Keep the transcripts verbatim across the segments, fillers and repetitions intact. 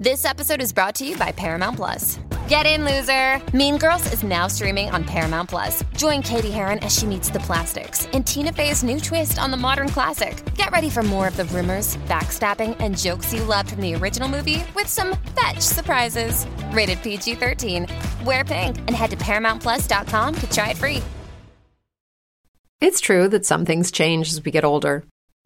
This episode is brought to you by Paramount Plus. Get in, loser! Mean Girls is now streaming on Paramount Plus. Join Katie Heron as she meets the plastics in Tina Fey's new twist on the modern classic. Get ready for more of the rumors, backstabbing, and jokes you loved from the original movie with some fetch surprises. Rated P G thirteen. Wear pink and head to paramount plus dot com to try it free. It's true that some things change as we get older.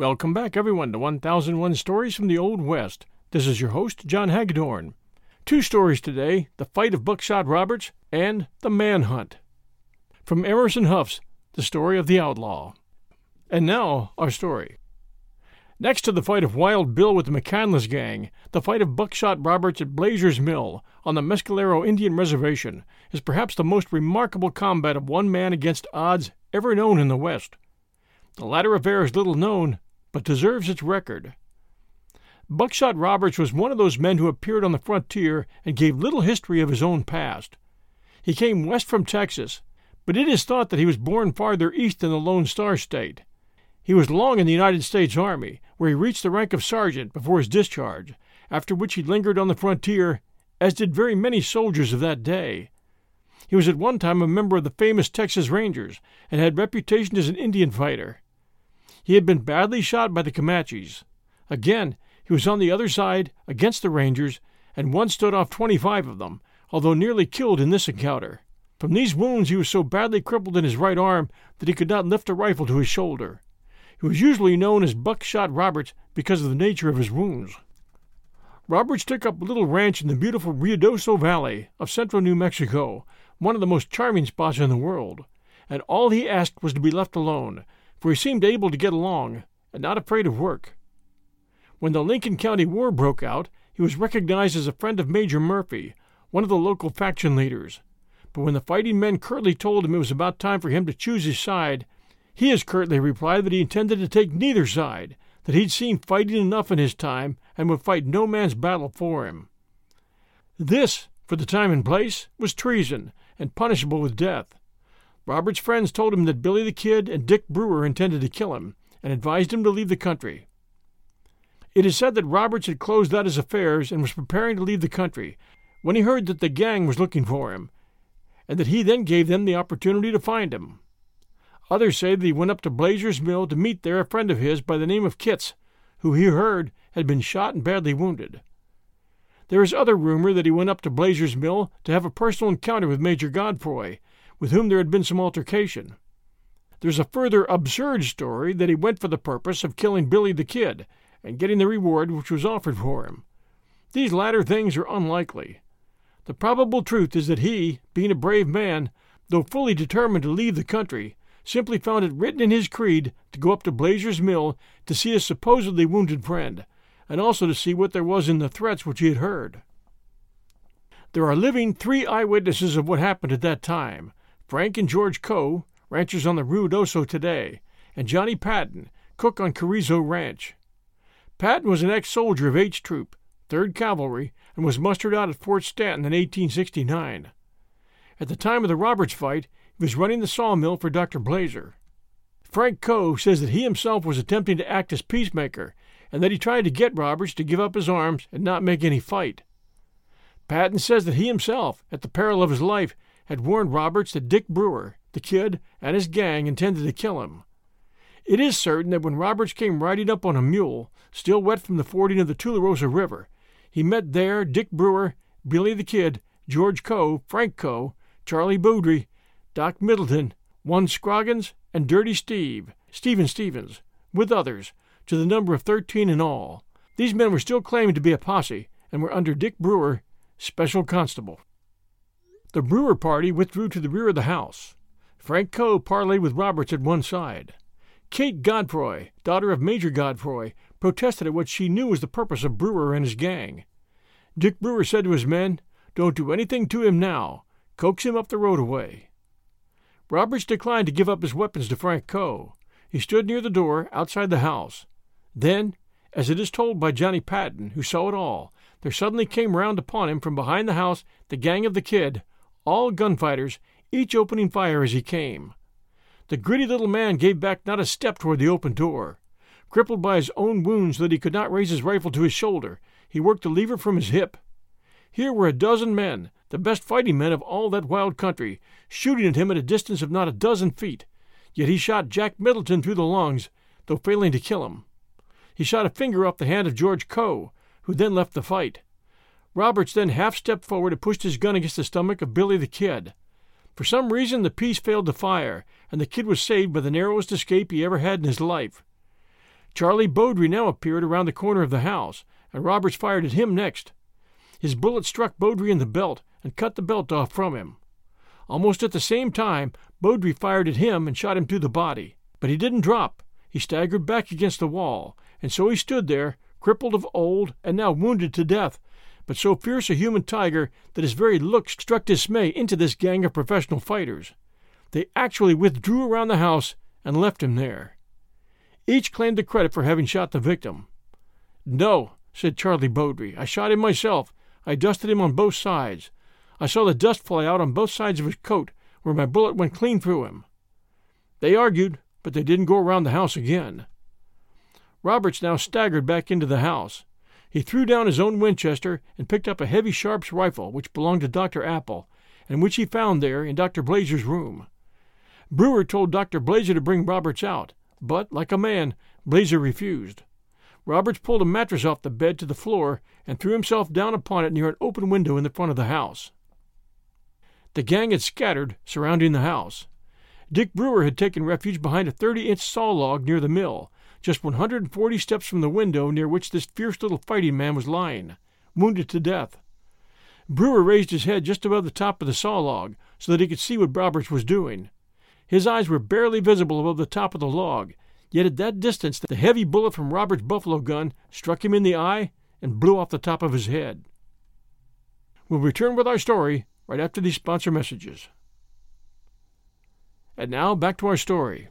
Welcome back, everyone, to one thousand one Stories from the Old West. This is your host, John Hagedorn. Two stories today, The Fight of Buckshot Roberts and The Manhunt. From Emerson Hough's The Story of the Outlaw. And now, our story. Next to the fight of Wild Bill with the McCandless Gang, the fight of Buckshot Roberts at Blazer's Mill on the Mescalero Indian Reservation is perhaps the most remarkable combat of one man against odds ever known in the West. The latter affair is little known, but deserves its record. Buckshot Roberts was one of those men who appeared on the frontier and gave little history of his own past. He came west from Texas, but it is thought that he was born farther east than the Lone Star State. He was long in the United States Army, where he reached the rank of sergeant before his discharge, after which he lingered on the frontier, as did very many soldiers of that day. He was at one time a member of the famous Texas Rangers and had reputation as an Indian fighter. He had been badly shot by the Comanches. Again, he was on the other side, against the Rangers, and once stood off twenty-five of them, although nearly killed in this encounter. From these wounds he was so badly crippled in his right arm that he could not lift a rifle to his shoulder. He was usually known as Buckshot Roberts because of the nature of his wounds. Roberts took up a little ranch in the beautiful Ruidoso Valley of central New Mexico, one of the most charming spots in the world, and all he asked was to be left alone, for he seemed able to get along, and not afraid of work. When the Lincoln County War broke out, he was recognized as a friend of Major Murphy, one of the local faction leaders. But when the fighting men curtly told him it was about time for him to choose his side, he as curtly replied that he intended to take neither side, that he'd seen fighting enough in his time, and would fight no man's battle for him. This, for the time and place, was treason, and punishable with death. Robert's friends told him that Billy the Kid and Dick Brewer intended to kill him, and advised him to leave the country. It is said that Roberts had closed out his affairs and was preparing to leave the country, when he heard that the gang was looking for him, and that he then gave them the opportunity to find him. Others say that he went up to Blazer's Mill to meet there a friend of his by the name of Kitts, who he heard had been shot and badly wounded. There is other rumor that he went up to Blazer's Mill to have a personal encounter with Major Godfroy, with whom there had been some altercation. There's a further absurd story that he went for the purpose of killing Billy the Kid and getting the reward which was offered for him. These latter things are unlikely. The probable truth is that he, being a brave man, though fully determined to leave the country, simply found it written in his creed to go up to Blazer's Mill to see his supposedly wounded friend, and also to see what there was in the threats which he had heard. There are living three eyewitnesses of what happened at that time: Frank and George Coe, ranchers on the Ruidoso today, and Johnny Patton, cook on Carrizo Ranch. Patton was an ex-soldier of H Troop, third Cavalry, and was mustered out at Fort Stanton in eighteen sixty-nine. At the time of the Roberts fight, he was running the sawmill for Doctor Blazer. Frank Coe says that he himself was attempting to act as peacemaker and that he tried to get Roberts to give up his arms and not make any fight. Patton says that he himself, at the peril of his life, had warned Roberts that Dick Brewer, the Kid, and his gang intended to kill him. It is certain that when Roberts came riding up on a mule, still wet from the fording of the Tularosa River, he met there Dick Brewer, Billy the Kid, George Coe, Frank Coe, Charlie Bowdre, Doc Middleton, One Scroggins, and Dirty Steve, Stephen Stevens, with others, to the number of thirteen in all. These men were still claimed to be a posse and were under Dick Brewer, Special Constable. The Brewer party withdrew to the rear of the house. Frank Coe parleyed with Roberts at one side. Kate Godfroy, daughter of Major Godfroy, protested at what she knew was the purpose of Brewer and his gang. Dick Brewer said to his men, "Don't do anything to him now. Coax him up the road away." Roberts declined to give up his weapons to Frank Coe. He stood near the door, outside the house. Then, as it is told by Johnny Patton, who saw it all, there suddenly came round upon him from behind the house the gang of the Kid, all gunfighters, each opening fire as he came. The gritty little man gave back not a step toward the open door. Crippled by his own wounds so that he could not raise his rifle to his shoulder, he worked the lever from his hip. Here were a dozen men, the best fighting men of all that wild country, shooting at him at a distance of not a dozen feet. Yet he shot Jack Middleton through the lungs, though failing to kill him. He shot a finger off the hand of George Coe, who then left the fight. Roberts then half-stepped forward and pushed his gun against the stomach of Billy the Kid. For some reason the piece failed to fire, and the Kid was saved by the narrowest escape he ever had in his life. Charlie Bowdre now appeared around the corner of the house, and Roberts fired at him next. His bullet struck Bowdre in the belt and cut the belt off from him. Almost at the same time, Bowdre fired at him and shot him through the body. But he didn't drop. He staggered back against the wall, and so he stood there, crippled of old and now wounded to death, but so fierce a human tiger that his very look struck dismay into this gang of professional fighters. They actually withdrew around the house and left him there. Each claimed the credit for having shot the victim. "No," said Charlie Bowdre, "I shot him myself. I dusted him on both sides. I saw the dust fly out on both sides of his coat, where my bullet went clean through him." They argued, but they didn't go around the house again. Roberts now staggered back into the house. He threw down his own Winchester and picked up a heavy Sharps rifle which belonged to Doctor Apple, and which he found there in Doctor Blazer's room. Brewer told Doctor Blazer to bring Roberts out, but, like a man, Blazer refused. Roberts pulled a mattress off the bed to the floor and threw himself down upon it near an open window in the front of the house. The gang had scattered, surrounding the house. Dick Brewer had taken refuge behind a thirty-inch saw log near the mill, just one hundred forty steps from the window near which this fierce little fighting man was lying, wounded to death. Brewer raised his head just above the top of the saw log so that he could see what Roberts was doing. His eyes were barely visible above the top of the log, yet at that distance the heavy bullet from Roberts' buffalo gun struck him in the eye and blew off the top of his head. We'll return with our story right after these sponsor messages. And now back to our story.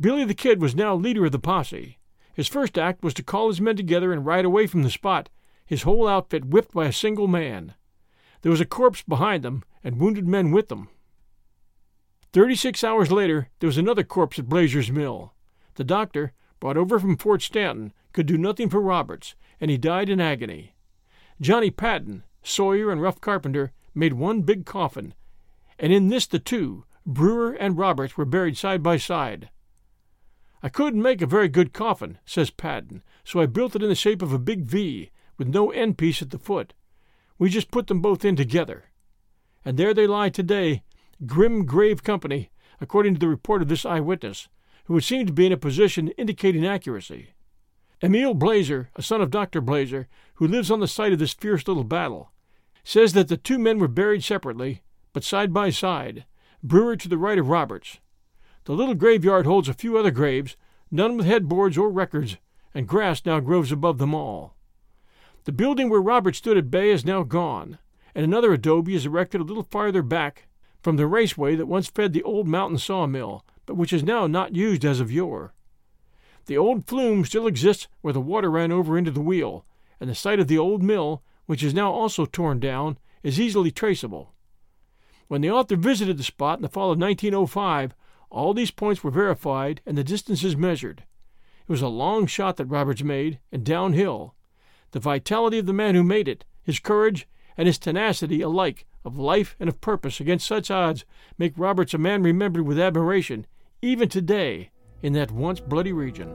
Billy the Kid was now leader of the posse. His first act was to call his men together and ride away from the spot, his whole outfit whipped by a single man. There was a corpse behind them, and wounded men with them. Thirty-six hours later, there was another corpse at Blazer's Mill. The doctor, brought over from Fort Stanton, could do nothing for Roberts, and he died in agony. Johnny Patton, Sawyer, and Rough Carpenter made one big coffin, and in this the two, Brewer and Roberts, were buried side by side. "I couldn't make a very good coffin," says Patton, "so I built it in the shape of a big V, with no end piece at the foot. We just put them both in together. And there they lie today, grim grave company, according to the report of this eyewitness, who would seem to be in a position indicating accuracy. Emil Blazer, a son of Doctor Blazer, who lives on the site of this fierce little battle, says that the two men were buried separately, but side by side, Brewer to the right of Roberts. The little graveyard holds a few other graves, none with headboards or records, and grass now grows above them all. The building where Robert stood at bay is now gone, and another adobe is erected a little farther back from the raceway that once fed the old mountain sawmill, but which is now not used as of yore. The old flume still exists where the water ran over into the wheel, and the site of the old mill, which is now also torn down, is easily traceable. When the author visited the spot in the fall of nineteen oh five, All these points were verified and the distances measured. It was a long shot that Roberts made, and downhill. The vitality of the man who made it, his courage, and his tenacity alike, of life and of purpose against such odds, make Roberts a man remembered with admiration, even today, in that once bloody region.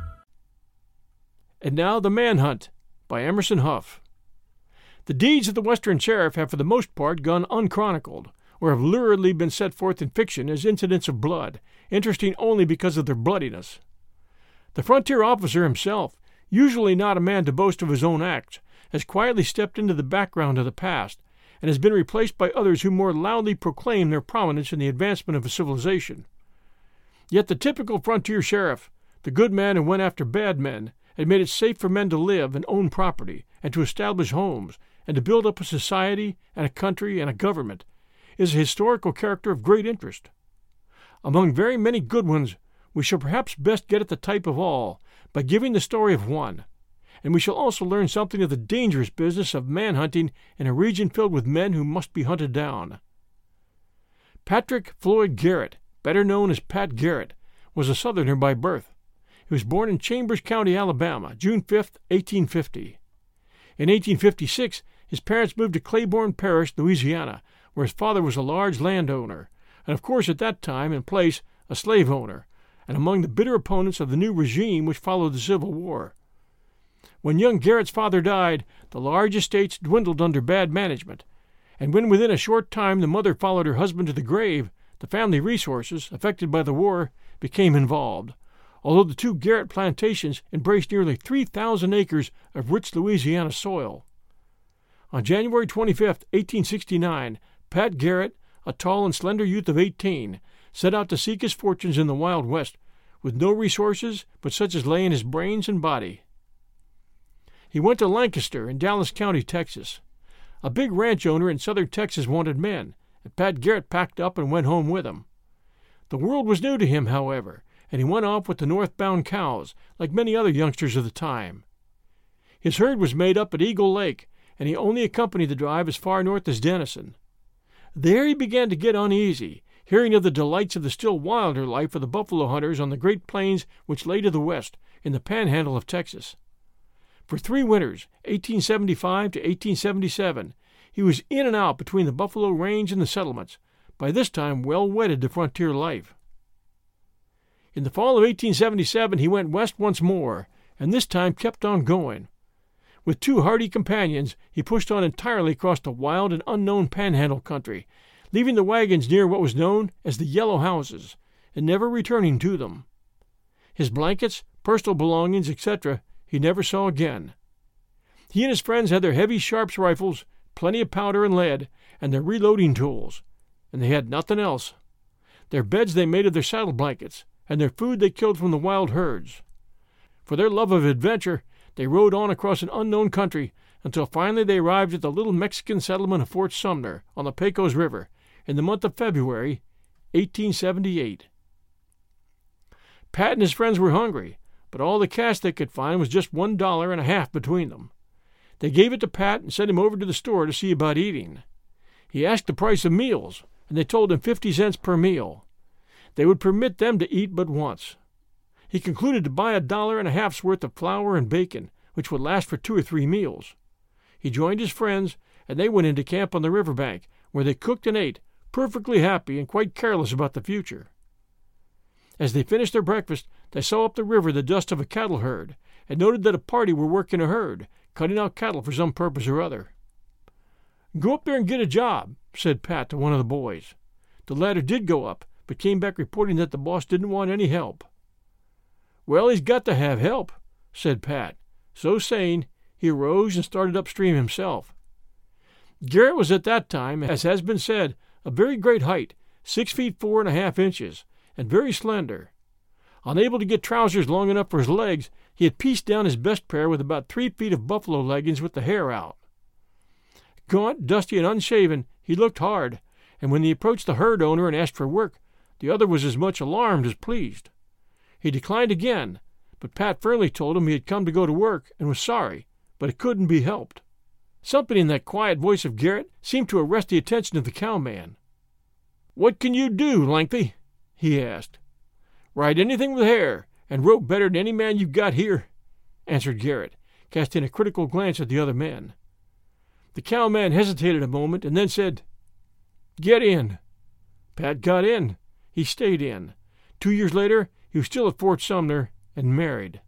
And now, The Manhunt, by Emerson Hough. The deeds of the Western Sheriff have for the most part gone unchronicled, or have luridly been set forth in fiction as incidents of blood, interesting only because of their bloodiness. The frontier officer himself, usually not a man to boast of his own acts, has quietly stepped into the background of the past, and has been replaced by others who more loudly proclaim their prominence in the advancement of a civilization. Yet the typical frontier sheriff, the good man who went after bad men, had made it safe for men to live and own property, and to establish homes, and to build up a society and a country and a government, is a historical character of great interest. Among very many good ones, we shall perhaps best get at the type of all by giving the story of one, and we shall also learn something of the dangerous business of manhunting in a region filled with men who must be hunted down. Patrick Floyd Garrett, better known as Pat Garrett, was a Southerner by birth. He was born in Chambers County, Alabama, June fifth, eighteen fifty. In eighteen fifty-six, his parents moved to Claiborne Parish, Louisiana, where his father was a large landowner, and of course at that time and place a slave owner, and among the bitter opponents of the new regime which followed the Civil War. When young Garrett's father died, the large estates dwindled under bad management, and when within a short time the mother followed her husband to the grave, the family resources, affected by the war, became involved, although the two Garrett plantations embraced nearly three thousand acres of rich Louisiana soil. On January twenty-fifth, eighteen sixty-nine, Pat Garrett, a tall and slender youth of eighteen, set out to seek his fortunes in the Wild West, with no resources but such as lay in his brains and body. He went to Lancaster in Dallas County, Texas. A big ranch owner in southern Texas wanted men, and Pat Garrett packed up and went home with him. The world was new to him, however, and he went off with the northbound cows, like many other youngsters of the time. His herd was made up at Eagle Lake, and he only accompanied the drive as far north as Denison. There he began to get uneasy, hearing of the delights of the still wilder life of the buffalo hunters on the great plains which lay to the west, in the panhandle of Texas. For three winters, eighteen seventy-five to eighteen seventy-seven, he was in and out between the buffalo range and the settlements, by this time well wedded to frontier life. In the fall of eighteen seventy-seven he went west once more, and this time kept on going. With two hardy companions, he pushed on entirely across the wild and unknown panhandle country, leaving the wagons near what was known as the Yellow Houses, and never returning to them. His blankets, personal belongings, et cetera, he never saw again. He and his friends had their heavy Sharps rifles, plenty of powder and lead, and their reloading tools, and they had nothing else. Their beds they made of their saddle blankets, and their food they killed from the wild herds. For their love of adventure, they rode on across an unknown country until finally they arrived at the little Mexican settlement of Fort Sumner on the Pecos River in the month of February, eighteen seventy-eight. Pat and his friends were hungry, but all the cash they could find was just one dollar and a half between them. They gave it to Pat and sent him over to the store to see about eating. He asked the price of meals, and they told him fifty cents per meal. They would permit them to eat but once. He concluded to buy a dollar and a half's worth of flour and bacon, which would last for two or three meals. He joined his friends, and they went into camp on the riverbank, where they cooked and ate, perfectly happy and quite careless about the future. As they finished their breakfast, they saw up the river the dust of a cattle herd, and noted that a party were working a herd, cutting out cattle for some purpose or other. "Go up there and get a job," said Pat to one of the boys. The latter did go up, but came back reporting that the boss didn't want any help. "Well, he's got to have help," said Pat. So saying, he arose and started upstream himself. Garrett was at that time, as has been said, of very great height, six feet four and a half inches, and very slender. Unable to get trousers long enough for his legs, he had pieced down his best pair with about three feet of buffalo leggings with the hair out. Gaunt, dusty, and unshaven, he looked hard, and when he approached the herd owner and asked for work, the other was as much alarmed as pleased. He declined again, but Pat firmly told him he had come to go to work and was sorry, but it couldn't be helped. Something in that quiet voice of Garrett seemed to arrest the attention of the cowman. "What can you do, Lengthy?" he asked. "Ride anything with hair, and rope better than any man you've got here," answered Garrett, casting a critical glance at the other men. The cowman hesitated a moment and then said, "Get in." Pat got in. He stayed in. Two years later, he was still at Fort Sumner and married.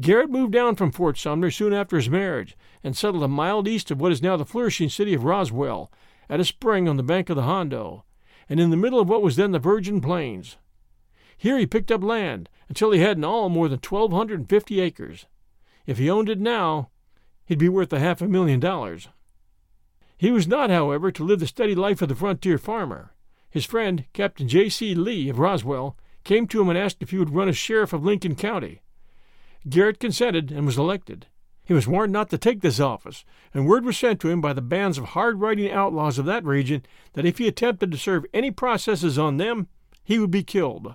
Garrett moved down from Fort Sumner soon after his marriage and settled a mile east of what is now the flourishing city of Roswell, at a spring on the bank of the Hondo, and in the middle of what was then the Virgin Plains. Here he picked up land until he had in all more than one thousand two hundred fifty acres. If he owned it now, he'd be worth a half a million dollars. He was not, however, to live the steady life of the frontier farmer. His friend, Captain J C Lee of Roswell, came to him and asked if he would run as sheriff of Lincoln County. Garrett consented and was elected. He was warned not to take this office, and word was sent to him by the bands of hard-riding outlaws of that region that if he attempted to serve any processes on them, he would be killed.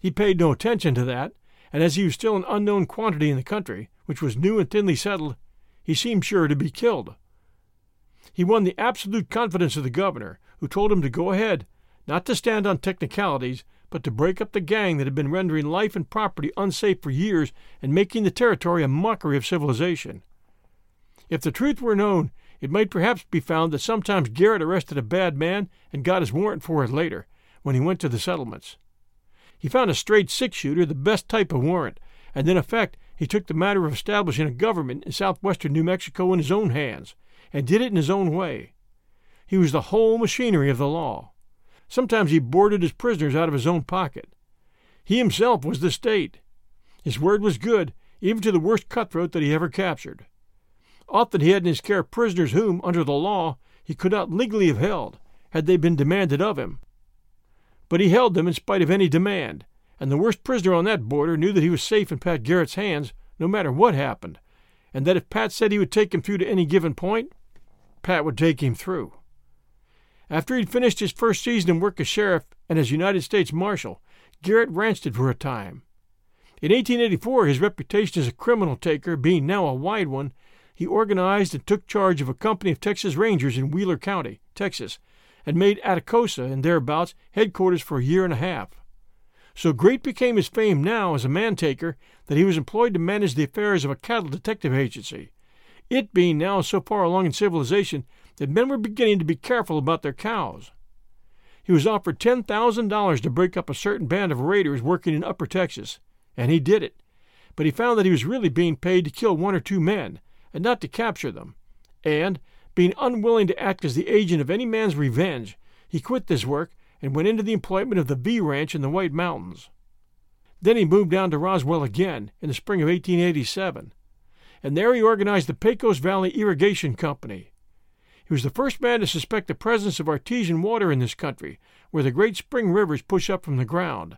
He paid no attention to that, and as he was still an unknown quantity in the country, which was new and thinly settled, he seemed sure to be killed. He won the absolute confidence of the governor, who told him to go ahead, not to stand on technicalities, but to break up the gang that had been rendering life and property unsafe for years and making the territory a mockery of civilization. If the truth were known, it might perhaps be found that sometimes Garrett arrested a bad man and got his warrant for it later, when he went to the settlements. He found a straight six-shooter the best type of warrant, and in effect he took the matter of establishing a government in southwestern New Mexico in his own hands, and did it in his own way. He was the whole machinery of the law. Sometimes he boarded his prisoners out of his own pocket. He himself was the state. His word was good, even to the worst cutthroat that he ever captured. Often he had in his care prisoners whom, under the law, he could not legally have held, had they been demanded of him. But he held them in spite of any demand, and the worst prisoner on that border knew that he was safe in Pat Garrett's hands, no matter what happened, and that if Pat said he would take him through to any given point, Pat would take him through. After he'd finished his first season in work as sheriff and as United States Marshal, Garrett ranched it for a time. In eighteen eighty-four, his reputation as a criminal taker being now a wide one, he organized and took charge of a company of Texas Rangers in Wheeler County, Texas, and made Atascosa and thereabouts headquarters for a year and a half. So great became his fame now as a man-taker that he was employed to manage the affairs of a cattle detective agency, it being now so far along in civilization that men were beginning to be careful about their cows. He was offered ten thousand dollars to break up a certain band of raiders working in Upper Texas, and he did it, but he found that he was really being paid to kill one or two men, and not to capture them, and, being unwilling to act as the agent of any man's revenge, he quit this work and went into the employment of the V Ranch in the White Mountains. Then he moved down to Roswell again in the spring of eighteen eighty-seven, and there he organized the Pecos Valley Irrigation Company. He was the first man to suspect the presence of artesian water in this country, where the great spring rivers push up from the ground,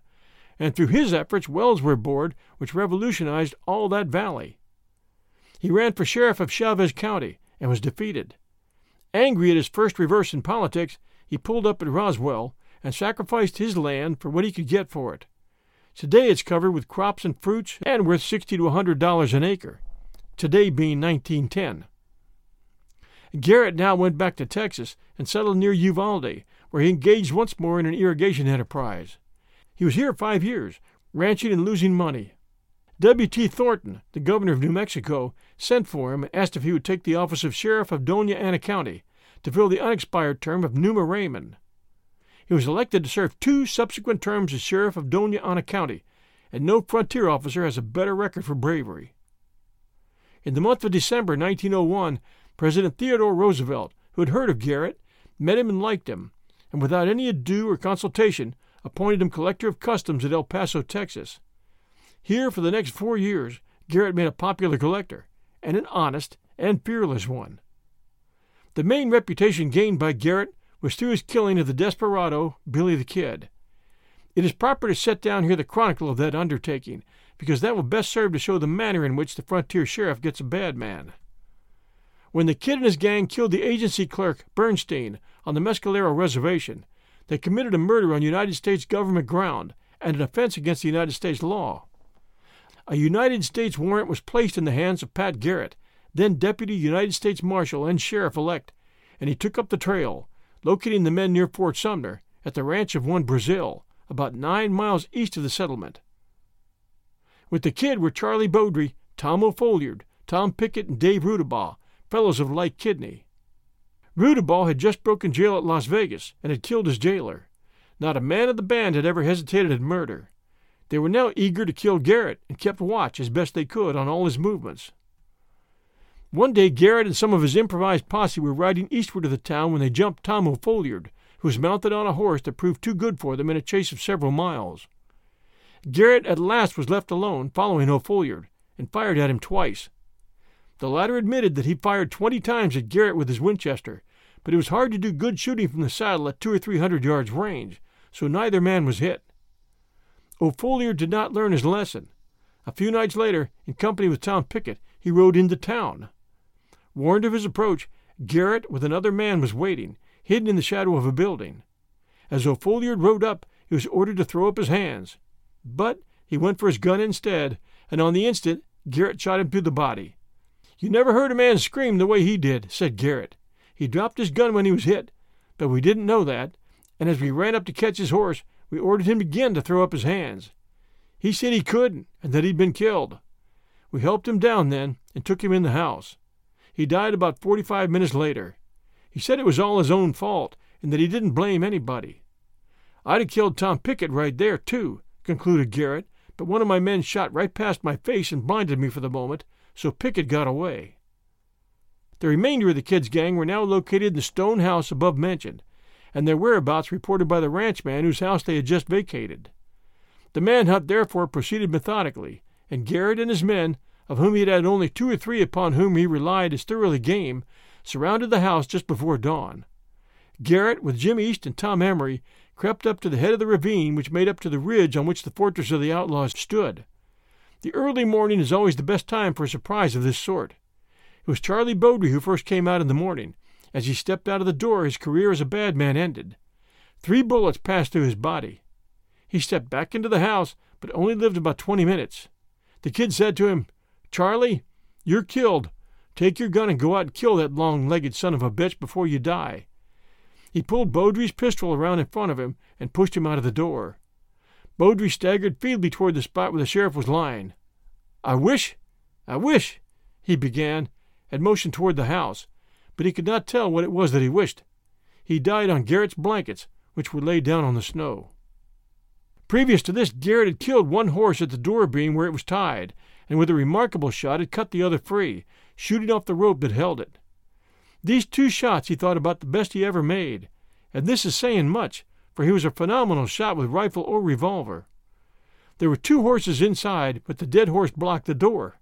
and through his efforts wells were bored which revolutionized all that valley. He ran for sheriff of Chavez County and was defeated. Angry at his first reverse in politics, he pulled up at Roswell and sacrificed his land for what he could get for it. Today it's covered with crops and fruits and worth sixty to a hundred dollars an acre, today being nineteen ten. Garrett now went back to Texas and settled near Uvalde, where he engaged once more in an irrigation enterprise. He was here five years, ranching and losing money. W T Thornton, the governor of New Mexico, sent for him and asked if he would take the office of sheriff of Dona Ana County to fill the unexpired term of Numa Raymond. He was elected to serve two subsequent terms as sheriff of Dona Ana County, and no frontier officer has a better record for bravery. In the month of December nineteen oh one, President Theodore Roosevelt, who had heard of Garrett, met him and liked him, and without any ado or consultation, appointed him collector of customs at El Paso, Texas. Here, for the next four years, Garrett made a popular collector, and an honest and fearless one. The main reputation gained by Garrett was through his killing of the desperado Billy the Kid. It is proper to set down here the chronicle of that undertaking, because that will best serve to show the manner in which the frontier sheriff gets a bad man. When the Kid and his gang killed the agency clerk, Bernstein, on the Mescalero Reservation, they committed a murder on United States government ground and an offense against the United States law. A United States warrant was placed in the hands of Pat Garrett, then Deputy United States Marshal and Sheriff-elect, and he took up the trail, locating the men near Fort Sumner at the ranch of one Brazil, about nine miles east of the settlement. With the Kid were Charlie Bowdre, Tom O'Folliard, Tom Pickett, and Dave Rudabaugh, fellows of light kidney. Rudabaugh had just broken jail at Las Vegas and had killed his jailer. Not a man of the band had ever hesitated at murder. They were now eager to kill Garrett and kept watch as best they could on all his movements. One day Garrett and some of his improvised posse were riding eastward of the town when they jumped Tom O'Folliard, who was mounted on a horse that proved too good for them in a chase of several miles. Garrett at last was left alone, following O'Folliard, and fired at him twice. The latter admitted that he fired twenty times at Garrett with his Winchester, but it was hard to do good shooting from the saddle at two or three hundred yards range, so neither man was hit. O'Folliard did not learn his lesson. A few nights later, in company with Tom Pickett, he rode into town. Warned of his approach, Garrett with another man was waiting, hidden in the shadow of a building. As O'Folliard rode up, he was ordered to throw up his hands, but he went for his gun instead, and on the instant Garrett shot him through the body. "You never heard a man scream the way he did," said Garrett. "He dropped his gun when he was hit, but we didn't know that, and as we ran up to catch his horse, we ordered him again to throw up his hands. He said he couldn't, and that he'd been killed. We helped him down then and took him in the house. He died about forty-five minutes later. He said it was all his own fault, and that he didn't blame anybody. I'd have killed Tom Pickett right there, too," concluded Garrett, "but one of my men shot right past my face and blinded me for the moment, so Pickett got away." The remainder of the Kid's gang were now located in the stone house above mentioned, and their whereabouts reported by the ranchman whose house they had just vacated. The manhunt therefore proceeded methodically, and Garrett and his men, of whom he had had only two or three upon whom he relied as thoroughly game, surrounded the house just before dawn. Garrett, with Jim East and Tom Emery, crept up to the head of the ravine which made up to the ridge on which the fortress of the outlaws stood. The early morning is always the best time for a surprise of this sort. It was Charlie Bowdre who first came out in the morning. As he stepped out of the door, his career as a bad man ended. Three bullets passed through his body. He stepped back into the house, but only lived about twenty minutes. The Kid said to him, "Charlie, you're killed. Take your gun and go out and kill that long-legged son of a bitch before you die." He pulled Bowdre's pistol around in front of him and pushed him out of the door. Bowdre staggered feebly toward the spot where the sheriff was lying. "I wish, I wish," he began, and motioned toward the house, but he could not tell what it was that he wished. He died on Garrett's blankets, which were laid down on the snow. Previous to this, Garrett had killed one horse at the door beam where it was tied, and with a remarkable shot had cut the other free, shooting off the rope that held it. These two shots he thought about the best he ever made, and this is saying much, for he was a phenomenal shot with rifle or revolver. There were two horses inside, but the dead horse blocked the door.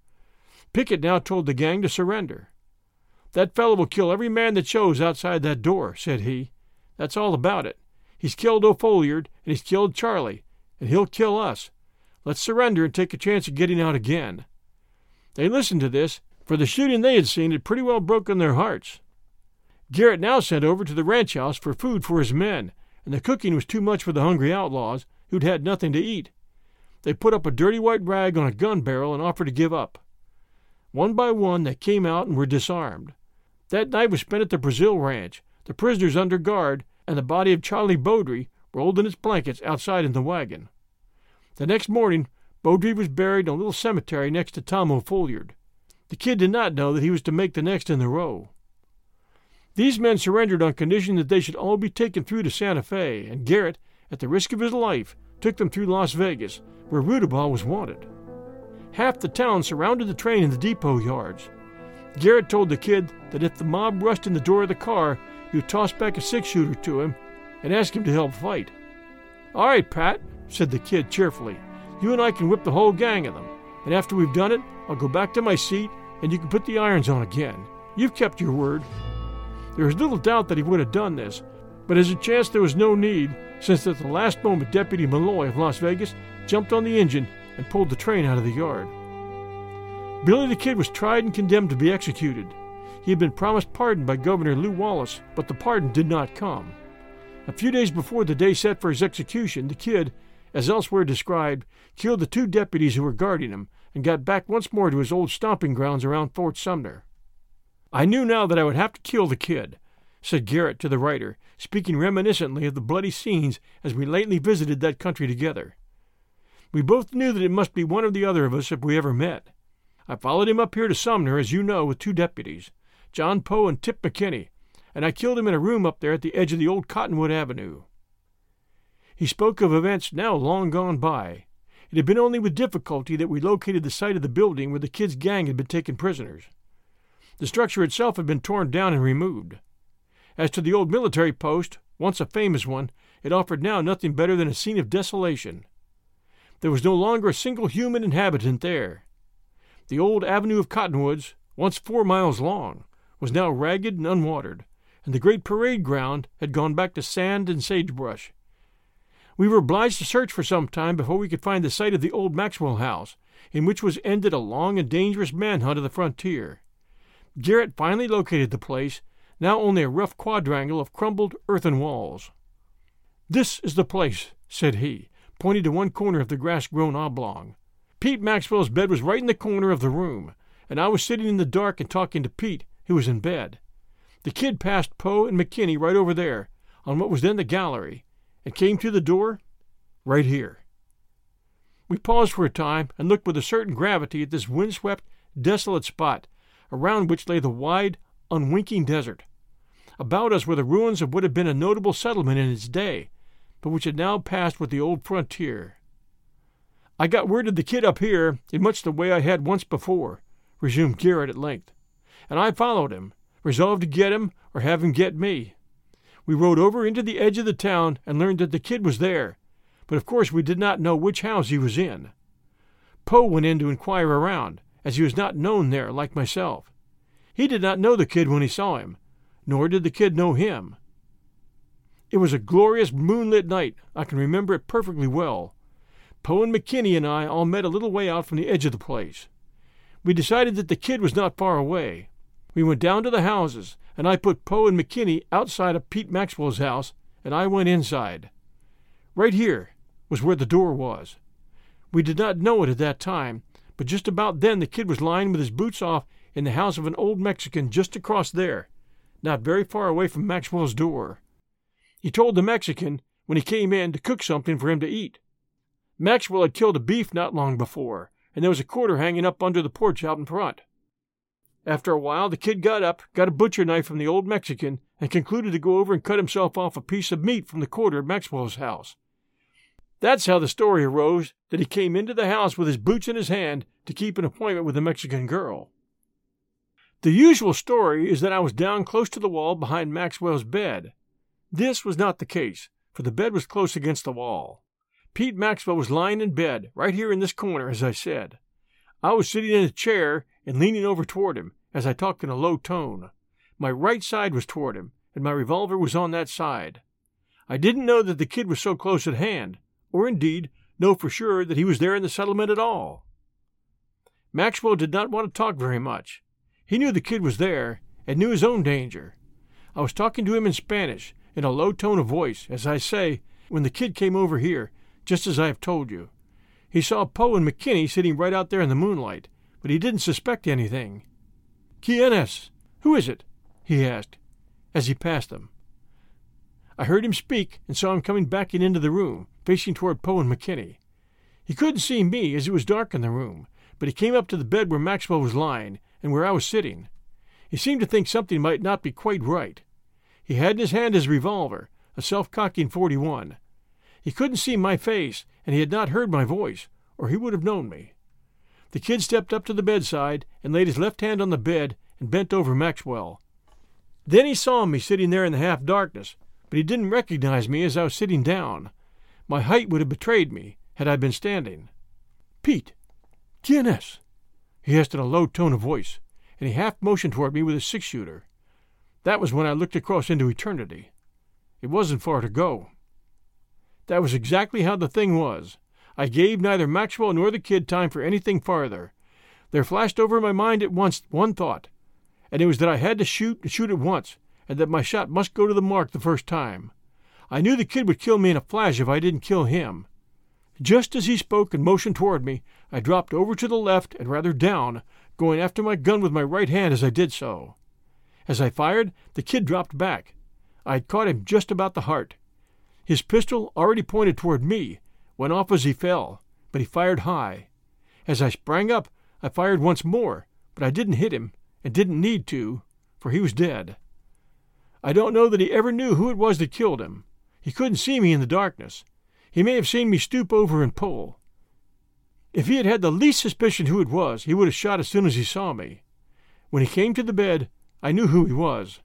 Pickett now told the gang to surrender. "That fellow will kill every man that shows outside that door," said he. "That's all about it. He's killed O'Folliard, and he's killed Charlie, and he'll kill us. Let's surrender and take a chance of getting out again." They listened to this, for the shooting they had seen had pretty well broken their hearts. Garrett now sent over to the ranch house for food for his men, and the cooking was too much for the hungry outlaws, who'd had nothing to eat. They put up a dirty white rag on a gun barrel and offered to give up. One by one they came out and were disarmed. That night was spent at the Brazil Ranch, the prisoners under guard, and the body of Charlie Bowdre rolled in its blankets outside in the wagon. The next morning, Bowdre was buried in a little cemetery next to Tom O'Folliard. The Kid did not know that he was to make the next in the row. These men surrendered on condition that they should all be taken through to Santa Fe, and Garrett, at the risk of his life, took them through Las Vegas, where Ruidoso was wanted. Half the town surrounded the train in the depot yards. Garrett told the Kid that if the mob rushed in the door of the car, he would toss back a six-shooter to him and ask him to help fight. "All right, Pat," said the Kid cheerfully. "You and I can whip the whole gang of them, and after we've done it, I'll go back to my seat and you can put the irons on again. You've kept your word." There is little doubt that he would have done this, but as a chance there was no need, since at the last moment Deputy Malloy of Las Vegas jumped on the engine and pulled the train out of the yard. Billy the Kid was tried and condemned to be executed. He had been promised pardon by Governor Lew Wallace, but the pardon did not come. A few days before the day set for his execution, the Kid, as elsewhere described, killed the two deputies who were guarding him and got back once more to his old stomping grounds around Fort Sumner. "I knew now that I would have to kill the Kid," said Garrett to the writer, speaking reminiscently of the bloody scenes as we lately visited that country together. "We both knew that it must be one or the other of us if we ever met. I followed him up here to Sumner, as you know, with two deputies, John Poe and Tip McKinney, and I killed him in a room up there at the edge of the old Cottonwood Avenue." He spoke of events now long gone by. It had been only with difficulty that we located the site of the building where the Kid's gang had been taken prisoners. The structure itself had been torn down and removed. As to the old military post, once a famous one, it offered now nothing better than a scene of desolation. There was no longer a single human inhabitant there. The old avenue of cottonwoods, once four miles long, was now ragged and unwatered, and the great parade ground had gone back to sand and sagebrush. We were obliged to search for some time before we could find the site of the old Maxwell house, in which was ended a long and dangerous manhunt of the frontier. Garrett finally located the place, now only a rough quadrangle of crumbled earthen walls. "This is the place," said he, pointing to one corner of the grass-grown oblong. "Pete Maxwell's bed was right in the corner of the room, and I was sitting in the dark and talking to Pete, who was in bed. The Kid passed Poe and McKinney right over there, on what was then the gallery, and came to the door right here." We paused for a time and looked with a certain gravity at this windswept, desolate spot, around which lay the wide, unwinking desert. About us were the ruins of what had been a notable settlement in its day, but which had now passed with the old frontier. "I got word of the Kid up here in much the way I had once before," resumed Garrett at length, "and I followed him, resolved to get him or have him get me. We rode over into the edge of the town and learned that the Kid was there, but of course we did not know which house he was in. Poe went in to inquire around, as he was not known there like myself. He did not know the Kid when he saw him, nor did the Kid know him. It was a glorious moonlit night. I can remember it perfectly well. Poe and McKinney and I all met a little way out from the edge of the place. We decided that the Kid was not far away. We went down to the houses, and I put Poe and McKinney outside of Pete Maxwell's house, and I went inside. Right here was where the door was. We did not know it at that time, but just about then the Kid was lying with his boots off in the house of an old Mexican just across there, not very far away from Maxwell's door. He told the Mexican, when he came in, to cook something for him to eat. Maxwell had killed a beef not long before, and there was a quarter hanging up under the porch out in front. After a while the Kid got up, got a butcher knife from the old Mexican, and concluded to go over and cut himself off a piece of meat from the quarter at Maxwell's house. That's how the story arose, that he came into the house with his boots in his hand to keep an appointment with a Mexican girl. The usual story is that I was down close to the wall behind Maxwell's bed. This was not the case, for the bed was close against the wall. Pete Maxwell was lying in bed, right here in this corner, as I said. I was sitting in a chair and leaning over toward him, as I talked in a low tone. My right side was toward him, and my revolver was on that side. I didn't know that the kid was so close at hand, or indeed, know for sure that he was there in the settlement at all. Maxwell did not want to talk very much. He knew the kid was there, and knew his own danger. I was talking to him in Spanish, in a low tone of voice, as I say, when the kid came over here, just as I have told you. He saw Poe and McKinney sitting right out there in the moonlight, but he didn't suspect anything. "Quién es? Who is it?" he asked, as he passed them. I heard him speak and saw him coming back into the room, facing toward Poe and McKinney. He couldn't see me, as it was dark in the room, but he came up to the bed where Maxwell was lying and where I was sitting. He seemed to think something might not be quite right. He had in his hand his revolver, a self-cocking forty-one. He couldn't see my face, and he had not heard my voice, or he would have known me. The kid stepped up to the bedside and laid his left hand on the bed and bent over Maxwell. Then he saw me sitting there in the half-darkness, but he didn't recognize me as I was sitting down. My height would have betrayed me had I been standing. "Pete, ¿quién es?" he asked in a low tone of voice, and he half-motioned toward me with his six-shooter. That was when I looked across into eternity. It wasn't far to go. That was exactly how the thing was. I gave neither Maxwell nor the kid time for anything farther. There flashed over my mind at once one thought, and it was that I had to shoot and shoot at once, and that my shot must go to the mark the first time. I knew the kid would kill me in a flash if I didn't kill him. Just as he spoke and motioned toward me, I dropped over to the left and rather down, going after my gun with my right hand as I did so. As I fired, the kid dropped back. I had caught him just about the heart. His pistol, already pointed toward me, went off as he fell, but he fired high. As I sprang up, I fired once more, but I didn't hit him, and didn't need to, for he was dead. I don't know that he ever knew who it was that killed him. He couldn't see me in the darkness. He may have seen me stoop over and pull. If he had had the least suspicion who it was, he would have shot as soon as he saw me. When he came to the bed, I knew who he was.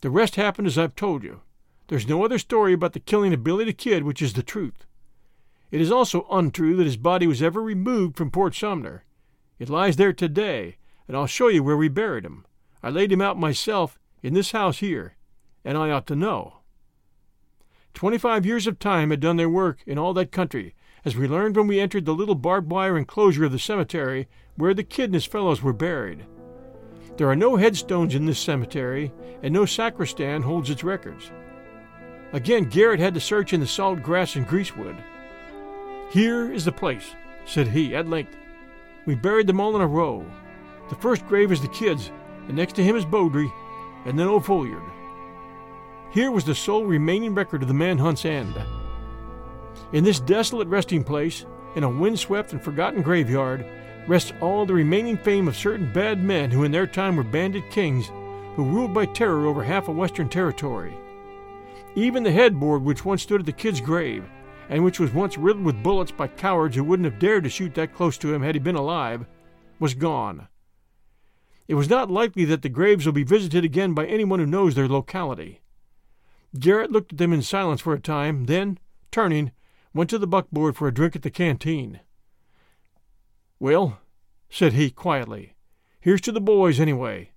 The rest happened as I've told you. There's no other story about the killing of Billy the Kid which is the truth. It is also untrue that his body was ever removed from Fort Sumner. It lies there today, and I'll show you where we buried him. I laid him out myself in this house here, and I ought to know. Twenty-five years of time had done their work in all that country, as we learned when we entered the little barbed wire enclosure of the cemetery where the kid and his fellows were buried. There are no headstones in this cemetery, and no sacristan holds its records. Again, Garrett had to search in the salt grass and greasewood. "Here is the place," said he at length. "We buried them all in a row. The first grave is the kid's, and next to him is Bowdre, and then old Folliard." Here was the sole remaining record of the manhunt's end. In this desolate resting place, in a windswept and forgotten graveyard, rests all the remaining fame of certain bad men who in their time were bandit kings, who ruled by terror over half of Western territory. Even the headboard which once stood at the kid's grave, and which was once riddled with bullets by cowards who wouldn't have dared to shoot that close to him had he been alive, was gone. It was not likely that the graves will be visited again by anyone who knows their locality. Garrett looked at them in silence for a time, then, turning, went to the buckboard for a drink at the canteen. "Well," said he quietly, "here's to the boys anyway.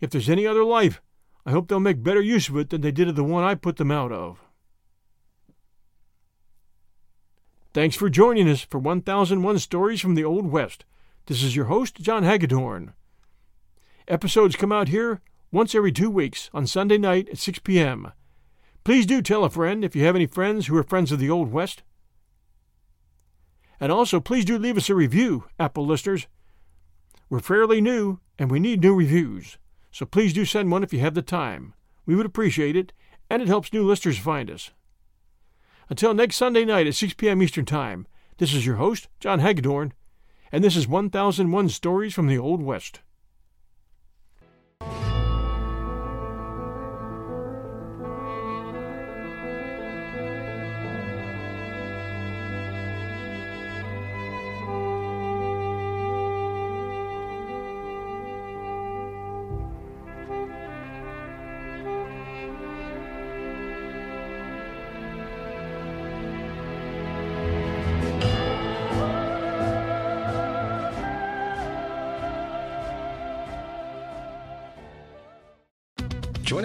If there's any other life, I hope they'll make better use of it than they did of the one I put them out of." Thanks for joining us for one thousand one Stories from the Old West. This is your host, John Hagedorn. Episodes come out here once every two weeks on Sunday night at six p.m. Please do tell a friend if you have any friends who are friends of the Old West. And also, please do leave us a review, Apple listeners. We're fairly new, and we need new reviews. So please do send one if you have the time. We would appreciate it, and it helps new listeners find us. Until next Sunday night at six p.m. Eastern Time, this is your host, John Hagedorn, and this is one thousand one Stories from the Old West. Join